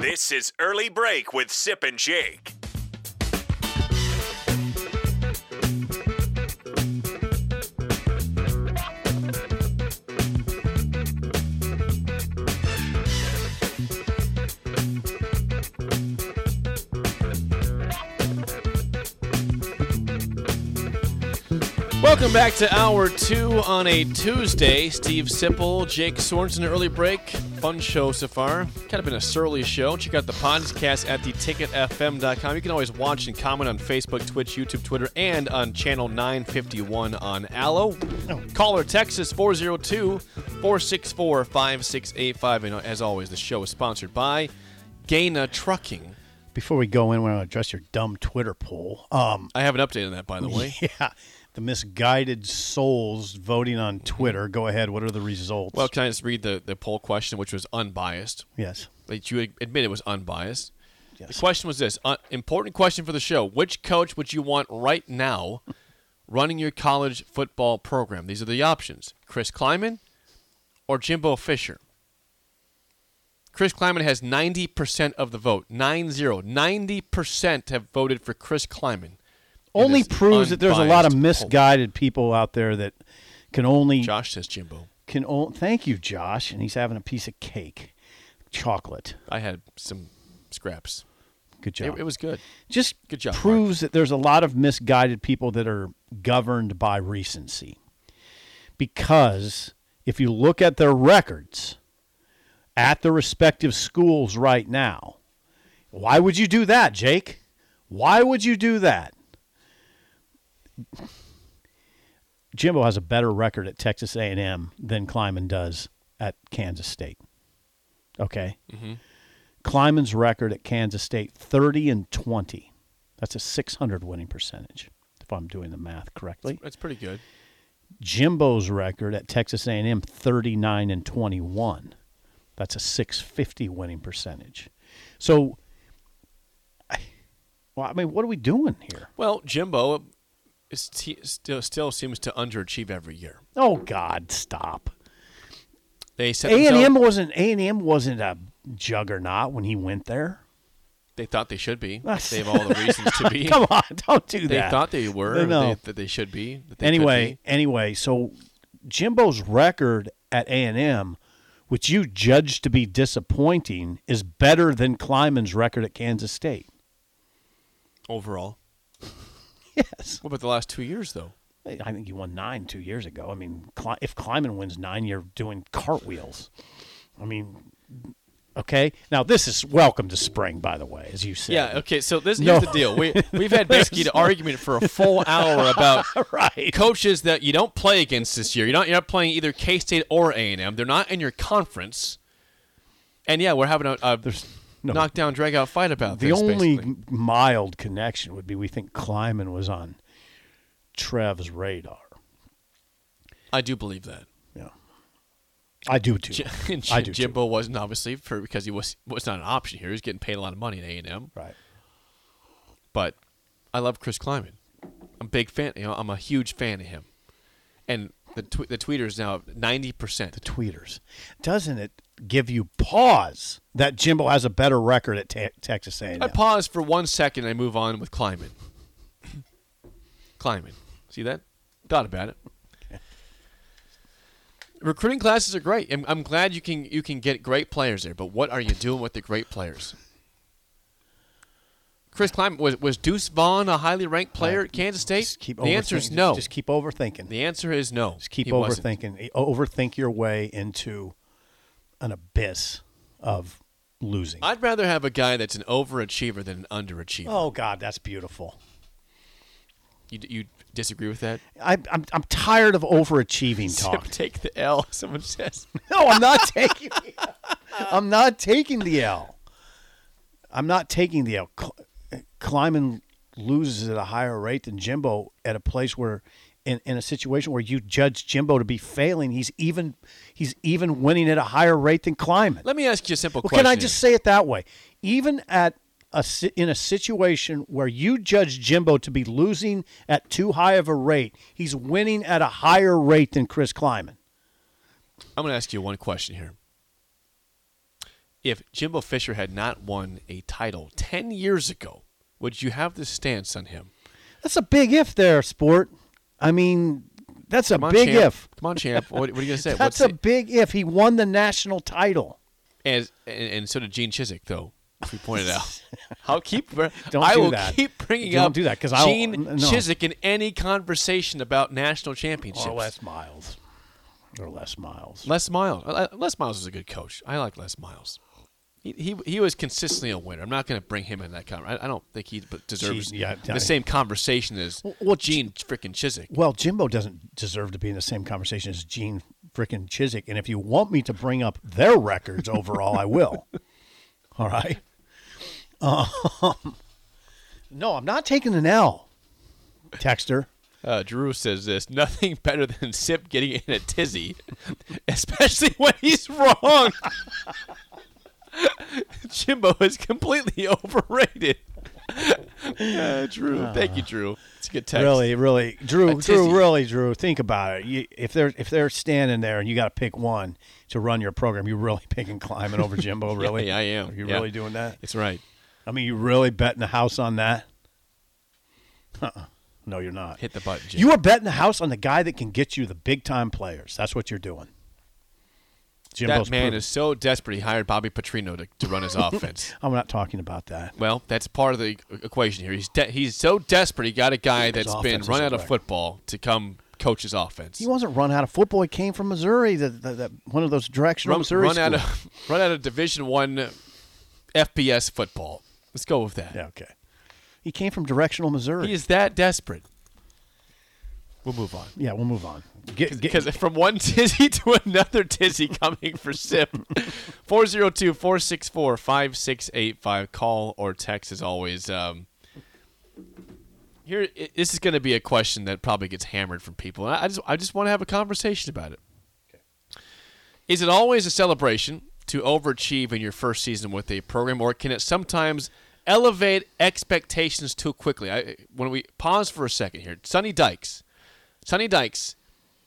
This is Early Break with Sip and Jake. Welcome back to Hour 2 on a Tuesday. Steve Sipple, Jake Sorensen, Early Break. Fun show so far. Kind of been a surly show. Check out the podcast at theticketfm.com. You can always watch and comment on Facebook, Twitch, YouTube, Twitter, and on Channel 951 on Allo. Call or text us 402-464-5685. And as always, the show is sponsored by Gana Trucking. Before we go in, I want to address your dumb Twitter poll. I have an update on that, by the way. Yeah. The misguided souls voting on Twitter. Go ahead. What are the results? Well, can I just read the poll question, which was unbiased? Yes. Like you admit it was unbiased. Yes. The question was this. Important question for the show. Which coach would you want right now running your college football program? These are the options. Chris Klieman or Jimbo Fisher. Chris Klieman has 90% of the vote. 9-0. 90% have voted for Chris Klieman. Only proves that there's a lot of misguided people out there that can only. Josh says Jimbo. Thank you, Josh. And he's having a piece of cake. Chocolate. I had some scraps. Good job. It was good. Just good job, proves Mark. That there's a lot of misguided people that are governed by recency. Because if you look at their records at the respective schools right now, why would you do that, Jake? Why would you do that? Jimbo has a better record at Texas A&M than Klieman does at Kansas State. Okay? Mm-hmm. Kleiman's record at Kansas State, 30-20. That's a 600 winning percentage, if I'm doing the math correctly. That's pretty good. Jimbo's record at Texas A&M, 39-21. That's a 650 winning percentage. So, what are we doing here? Well, Jimbo... It still seems to underachieve every year. Oh God, stop! They said A&M wasn't a juggernaut when he went there. They thought they should be. They have all the reasons to be. Come on, don't do that. They thought they were. No. That they should be. That they anyway. So Jimbo's record at A&M, which you judge to be disappointing, is better than Kleiman's record at Kansas State. Overall. Yes. What about the last 2 years, though? I think he won 9 2 years ago. I mean, if Klieman wins 9, you're doing cartwheels. I mean, okay. Now, this is welcome to spring, by the way, as you said. Yeah, okay. So here's the deal. We've had basically an argument for a full hour about right. Coaches that you don't play against this year. You're not playing either K-State or A&M. They're not in your conference. And, yeah, we're having knockdown, drag out fight about this. The only mild connection would be we think Klieman was on Trev's radar. I do believe that. Yeah, I do too. Jimbo wasn't obviously because he was not an option here. He's getting paid a lot of money at A&M. Right. But I love Chris Klieman. I'm a big fan. I'm a huge fan of him. And the tweeters now 90%. The tweeters, doesn't it? Give you pause that Jimbo has a better record at Texas A&M. I pause for 1 second and I move on with Klieman. See that? Thought about it. Okay. Recruiting classes are great. I'm glad you can get great players there, but what are you doing with the great players? Chris Klieman, was Deuce Vaughn a highly ranked player at Kansas State? The answer is no. Just keep overthinking. The answer is no. Just keep overthinking. Overthink your way into an abyss of losing. I'd rather have a guy that's an overachiever than an underachiever. Oh God, that's beautiful. You disagree with that? I'm tired of overachieving talk. Take the L. Someone says. No, I'm not taking. I'm not taking the L. I'm not taking the L. Klieman loses at a higher rate than Jimbo at a place where. In a situation where you judge Jimbo to be failing, he's even winning at a higher rate than Klieman. Let me ask you a simple question. Can I just say it that way? Even in a situation where you judge Jimbo to be losing at too high of a rate, he's winning at a higher rate than Chris Klieman. I'm going to ask you one question here. if Jimbo Fisher had not won a title 10 years ago, would you have this stance on him? That's a big if there, Sport. I mean, that's a big if. Come on, champ. What are you going to say? That's a big if. He won the national title. And so did Gene Chizik, though, as we pointed out. I will keep bringing up Gene Chizik in any conversation about national championships. Or Les Miles. Les Miles is a good coach. I like Les Miles. He was consistently a winner. I'm not going to bring him in that conversation. I don't think he deserves the same conversation as Gene freaking Chizik. Well, Jimbo doesn't deserve to be in the same conversation as Gene freaking Chizik. And if you want me to bring up their records overall, I will. All right? No, I'm not taking an L, Texter. Drew says this, nothing better than Sip getting in a tizzy, especially when he's wrong. Jimbo is completely overrated. Drew, thank you, Drew. It's a good text. Really, Drew, think about it. If they're standing there and you got to pick one to run your program, you're really picking Klieman over Jimbo, really? Yeah, I am. You're really doing that? It's right. I mean, you really betting the house on that? Uh-uh. No, you're not. Hit the button, Jim. You are betting the house on the guy that can get you the big-time players. That's what you're doing. Jimbo's that man is so desperate he hired Bobby Petrino to run his offense. I'm not talking about that. Well, that's part of the equation here. He's so desperate he got a guy that's been run out of football to come coach his offense. He wasn't run out of football. He came from Missouri, one of those directional Missouri run out of Division I FBS football. Let's go with that. Yeah, okay. He came from directional Missouri. He is that desperate. We'll move on. Yeah, we'll move on. Because from one tizzy to another tizzy coming for Sip. 402-464-5685. Call or text as always. This is going to be a question that probably gets hammered from people. And I just want to have a conversation about it. Okay. Is it always a celebration to overachieve in your first season with a program, or can it sometimes elevate expectations too quickly? When we pause for a second here, Sonny Dykes,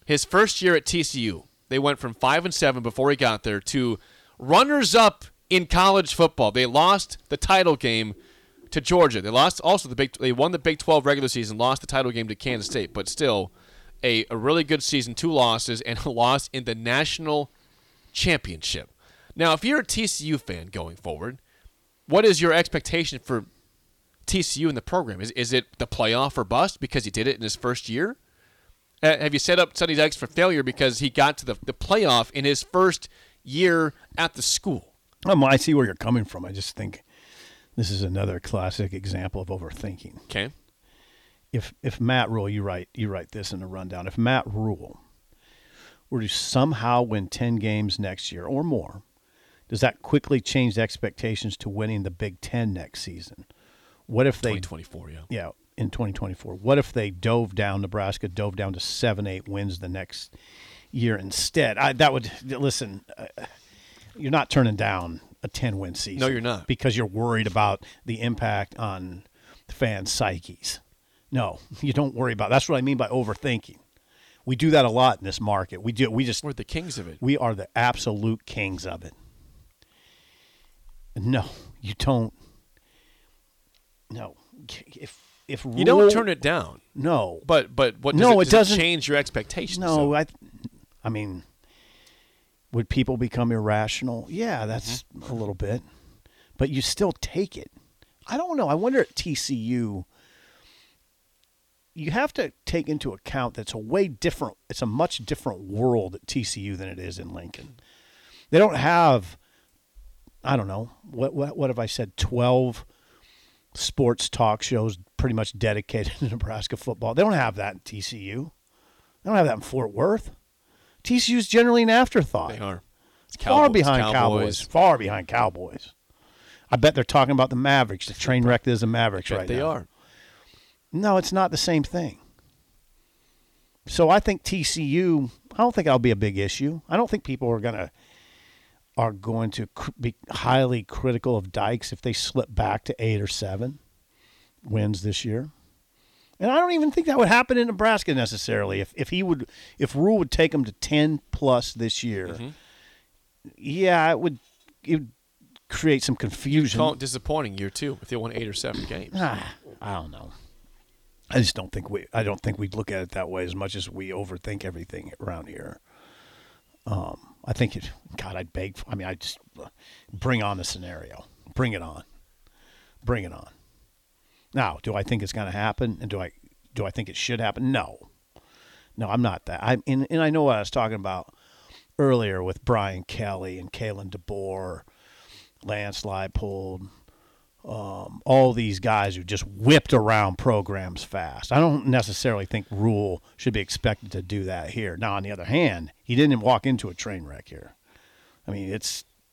his first year at TCU, they went from 5-7 before he got there to runners-up in college football. They lost the title game to Georgia. They lost also they won the Big 12 regular season, lost the title game to Kansas State, but still a really good season, 2 losses, and a loss in the national championship. Now, if you're a TCU fan going forward, what is your expectation for TCU in the program? Is it the playoff or bust because he did it in his first year? Have you set up Sonny Dykes for failure because he got to the playoff in his first year at the school? I see where you're coming from. I just think this is another classic example of overthinking. Okay. If Matt Rhule, you write this in the rundown. If Matt Rhule were to somehow win 10 games next year or more, does that quickly change the expectations to winning the Big Ten next season? What if they 2024, yeah. Yeah, in 2024. What if they Nebraska dove down to 7-8 wins the next year instead? You're not turning down a 10-win season. No, you're not. Because you're worried about the impact on fan psyches. No, you don't worry about it. That's what I mean by overthinking. We do that a lot in this market. We're the kings of it. We are the absolute kings of it. No, you don't. No, if you don't turn it down. No, but what? Does it change your expectations? No, I mean, would people become irrational? Yeah, that's a little bit, but you still take it. I don't know. I wonder at TCU. You have to take into account that's a way different. It's a much different world at TCU than it is in Lincoln. They don't have, I don't know, what have I said, 12 sports talk shows pretty much dedicated to Nebraska football. They don't have that in TCU. They don't have that in Fort Worth. TCU's generally an afterthought. They are. Far behind Cowboys. I bet they're talking about the Mavericks, the train wreck that is the Mavericks right now. They are. No, it's not the same thing. So I think TCU, I don't think that'll be a big issue. I don't think people are going to be highly critical of Dykes if they slip back to 8 or 7 wins this year. And I don't even think that would happen in Nebraska necessarily. If Rhule would take them to 10 plus this year, yeah, it would create some confusion. You call it disappointing year two if they won 8 or 7 games. I don't know. I just don't think we look at it that way as much as we overthink everything around here. I think it. God, I'd beg. I mean, I just bring on the scenario. Bring it on. Bring it on. Now, do I think it's going to happen? And do I think it should happen? No. No, I'm not that. I know what I was talking about earlier with Brian Kelly and Kalen DeBoer, Lance Leipold, all these guys who just whipped around programs fast. I don't necessarily think Rhule should be expected to do that here. Now, on the other hand, he didn't walk into a train wreck here. I mean,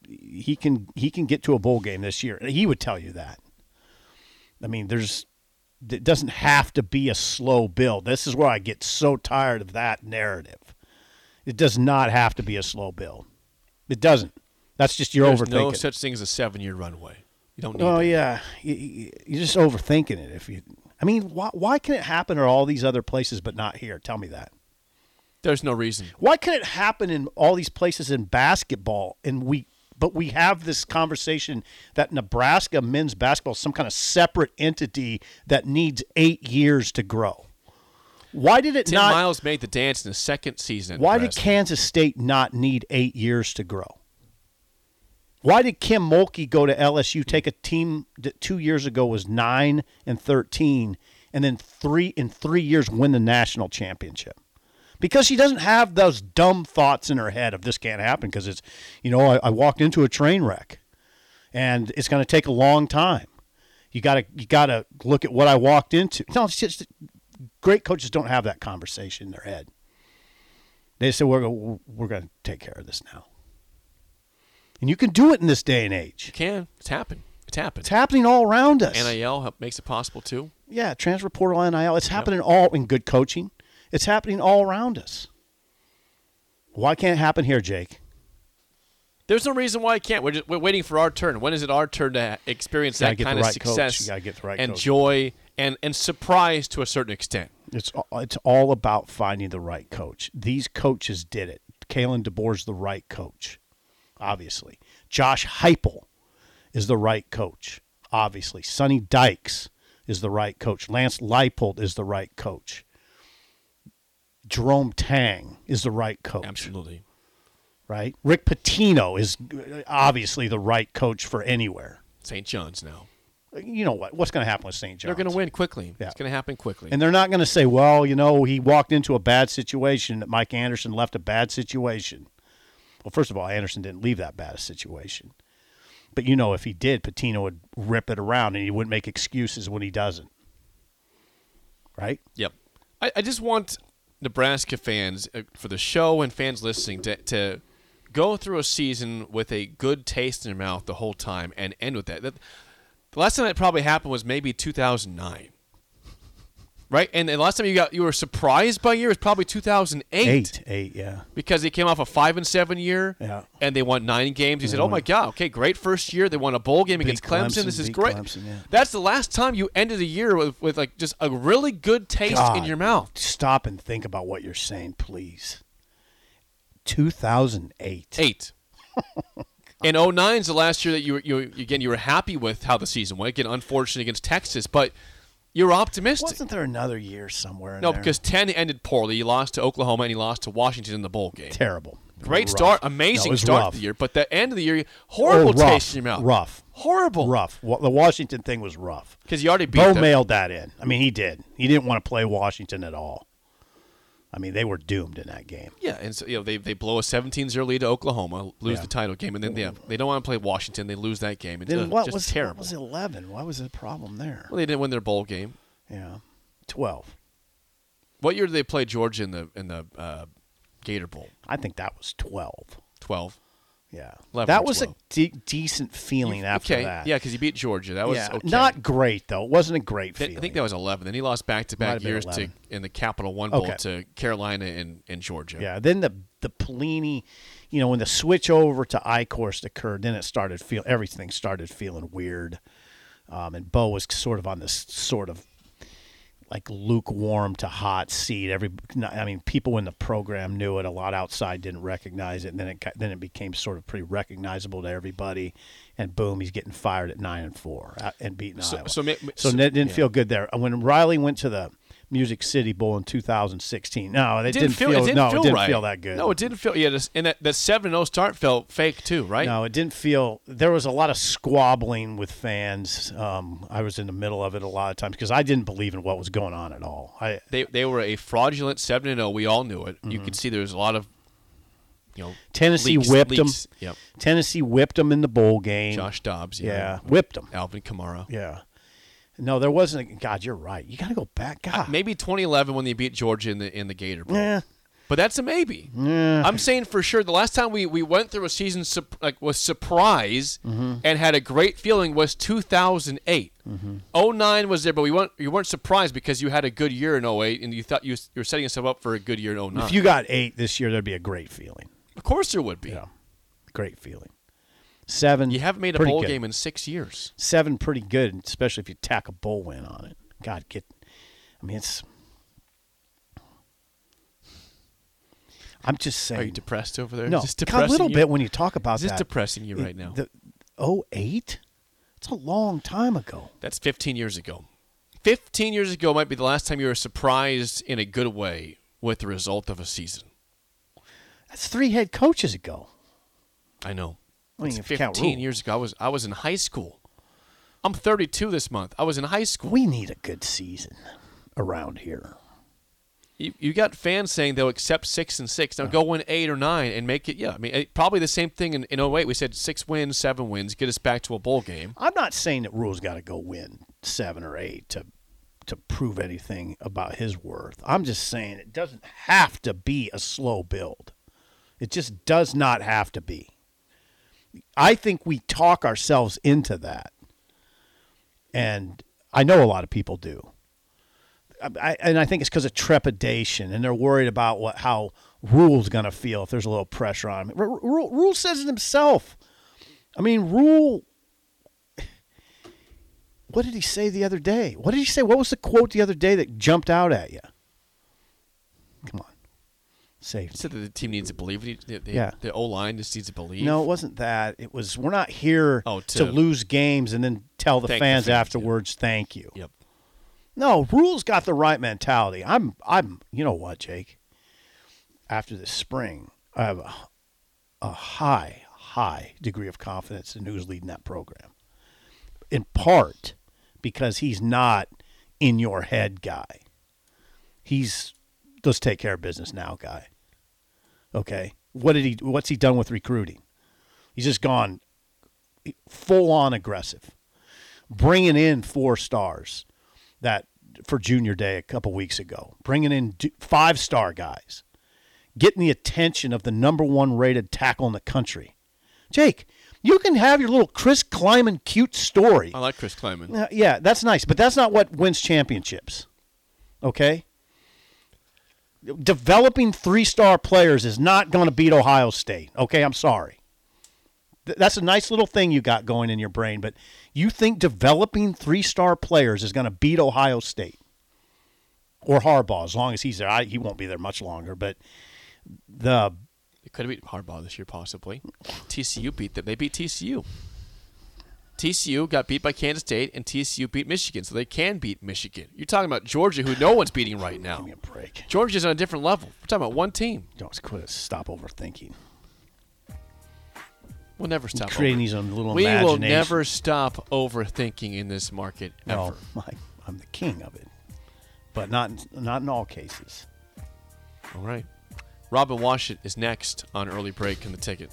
he can get to a bowl game this year. He would tell you that. I mean, it doesn't have to be a slow build. This is where I get so tired of that narrative. It does not have to be a slow build. It doesn't. That's just you're overthinking. There's no such thing as a 7-year runway. You don't need that. Oh, yeah. You're just overthinking it. Why can it happen at all these other places but not here? Tell me that. There's no reason. Why can it happen in all these places in basketball but we have this conversation that Nebraska men's basketball is some kind of separate entity that needs 8 years to grow? Why did it Tim not? Tim Miles made the dance in the second season. Why did Kansas State not need 8 years to grow? Why did Kim Mulkey go to LSU, take a team that 2 years ago was 9-13, and then in three years win the national championship? Because she doesn't have those dumb thoughts in her head of this can't happen because it's, I walked into a train wreck and it's going to take a long time. You gotta look at what I walked into. No, it's just great coaches don't have that conversation in their head. They say, we're going to take care of this now. And you can do it in this day and age. You can. It's happened. It's happened. It's happening all around us. NIL makes it possible too. Yeah, transfer portal, NIL. It's happening all in good coaching. It's happening all around us. Why can't it happen here, Jake? There's no reason why it can't. We're waiting for our turn. When is it our turn to experience that kind of success? You got to get the right coach. And joy and surprise to a certain extent. It's all about finding the right coach. These coaches did it. Kalen DeBoer's the right coach, obviously. Josh Heupel is the right coach, obviously. Sonny Dykes is the right coach. Lance Leipold is the right coach. Jerome Tang is the right coach. Absolutely. Right? Rick Pitino is obviously the right coach for anywhere. St. John's now. You know what? What's going to happen with St. John's? They're going to win quickly. Yeah. It's going to happen quickly. And they're not going to say, well, he walked into a bad situation, that Mike Anderson left a bad situation. Well, first of all, Anderson didn't leave that bad a situation. But, if he did, Pitino would rip it around and he wouldn't make excuses when he doesn't. Right? Yep. I just want Nebraska fans, for the show and fans listening, to go through a season with a good taste in their mouth the whole time and end with that. The last time that probably happened was maybe 2009, right? And the last time you were surprised by a year was probably 2008. Eight, yeah. Because they came off a 5-7 year, yeah, and they won 9 games. You said, oh, my God, okay, great first year. They won a bowl game against Clemson. This is great. Clemson, yeah. That's the last time you ended the year with like just a really good taste in your mouth. Stop and think about what you're saying, please. 2008. And 09 is the last year that you were happy with how the season went. Again, unfortunately against Texas, but you're optimistic. Wasn't there another year somewhere in there? No, because 10 ended poorly. He lost to Oklahoma and he lost to Washington in the bowl game. Terrible. Great start. Amazing start of the year. But the end of the year, horrible taste in your mouth. Rough. Horrible. Rough. The Washington thing was rough. Because you already beat them. Bo mailed that in. I mean, he did. He didn't want to play Washington at all. I mean, they were doomed in that game. Yeah, and so they blow a 17-0 lead to Oklahoma, lose the title game, and then they don't want to play Washington. They lose that game. It's then what was terrible? What was 11? Why was the problem there? Well, they didn't win their bowl game. Yeah, 12. What year did they play Georgia in the Gator Bowl? I think that was 12. 12. Yeah, 11, that was 12. A decent feeling after that. Yeah, because he beat Georgia. That was okay. Not great though. It wasn't a great feeling. I think that was 11. Then he lost back-to-back years in the Capital One Bowl to Carolina and Georgia. Yeah. Then the Pelini, when the switch over to I-Course occurred, then it started everything started feeling weird, and Bo was sort of on this sort of like lukewarm to hot seat. People in the program knew it. A lot outside didn't recognize it, and then it became sort of pretty recognizable to everybody. And boom, he's getting fired at 9-4 and beating Iowa. So it didn't feel good there. When Riley went to the Music City Bowl in 2016, it didn't feel that good. No, it didn't feel. Yeah, and the 7-0 start felt fake too, right? No, it didn't feel. There was a lot of squabbling with fans. I was in the middle of it a lot of times because I didn't believe in what was going on at all. They were a fraudulent 7-0. We all knew it. Mm-hmm. You could see there was a lot of. Tennessee whipped them. Yep. Tennessee whipped them in the bowl game. Josh Dobbs. Yeah. Whipped them. Alvin Kamara. Yeah. No, there wasn't. God, you're right. You got to go back. God. Maybe 2011 when they beat Georgia in the Gator Bowl. Yeah. But that's a maybe. Yeah. I'm saying for sure the last time we went through a season was surprise and had a great feeling was 2008. Mm-hmm. 09 was there, but you weren't surprised because you had a good year in 08 and you thought you were setting yourself up for a good year in 09. If you got 8 this year, there'd be a great feeling. Of course there would be. Yeah. Great feeling. 7. You haven't made a bowl game in 6 years. 7, pretty good, especially if you tack a bowl win on it. God, it's. I'm just saying. Are you depressed over there? No, just a little bit when you talk about that. Is this depressing you right now? 08? That's a long time ago. That's 15 years ago. 15 years ago might be the last time you were surprised in a good way with the result of a season. That's 3 head coaches ago. I know. It's 15 years ago. I was in high school. I'm 32 this month. I was in high school. We need a good season around here. You got fans saying they'll accept 6-6. Now go win 8 or 9 and make it. Yeah, probably the same thing in 08. We said 6 wins, 7 wins, get us back to a bowl game. I'm not saying that Rule's got to go win 7 or 8 to prove anything about his worth. I'm just saying it doesn't have to be a slow build. It just does not have to be. I think we talk ourselves into that, and I know a lot of people do. I think it's because of trepidation, and they're worried about how Rule's going to feel if there's a little pressure on him. Rhule says it himself. Rhule, what did he say the other day? What did he say? What was the quote the other day that jumped out at you? Come on. Safety. He said that the team needs to believe. The O-line just needs to believe. No, it wasn't that. It was we're not here to lose games and then tell the fans afterwards, thank you. Yep. No, Rule's got the right mentality. I'm. You know what, Jake? After this spring, I have a high degree of confidence in who's leading that program. In part because he's not in your head guy. He's let's take care of business now guy. Okay, what's he done with recruiting? He's just gone full on aggressive, bringing in 4 stars. That for junior day a couple weeks ago, bringing in 5-star guys, getting the attention of the number 1 rated tackle in the country. Jake, you can have your little Chris Klieman cute story. I like Chris Klieman. Yeah, that's nice, but that's not what wins championships, okay? Developing 3-star players is not going to beat Ohio State, okay? I'm sorry. That's a nice little thing you got going in your brain, but you think developing 3-star players is going to beat Ohio State or Harbaugh as long as he's there. He won't be there much longer, but it could have beat Harbaugh this year possibly. TCU beat them. They beat TCU. TCU got beat by Kansas State, and TCU beat Michigan, so they can beat Michigan. You're talking about Georgia, who no one's beating right now. Give me a break. Georgia's on a different level. We're talking about one team. Don't quit. Stop overthinking. We'll never stop creating these on little imagination. We will never stop overthinking in this market ever. No, I'm the king of it, but not in all cases. All right, Robin Washit is next on Early Break in the Ticket.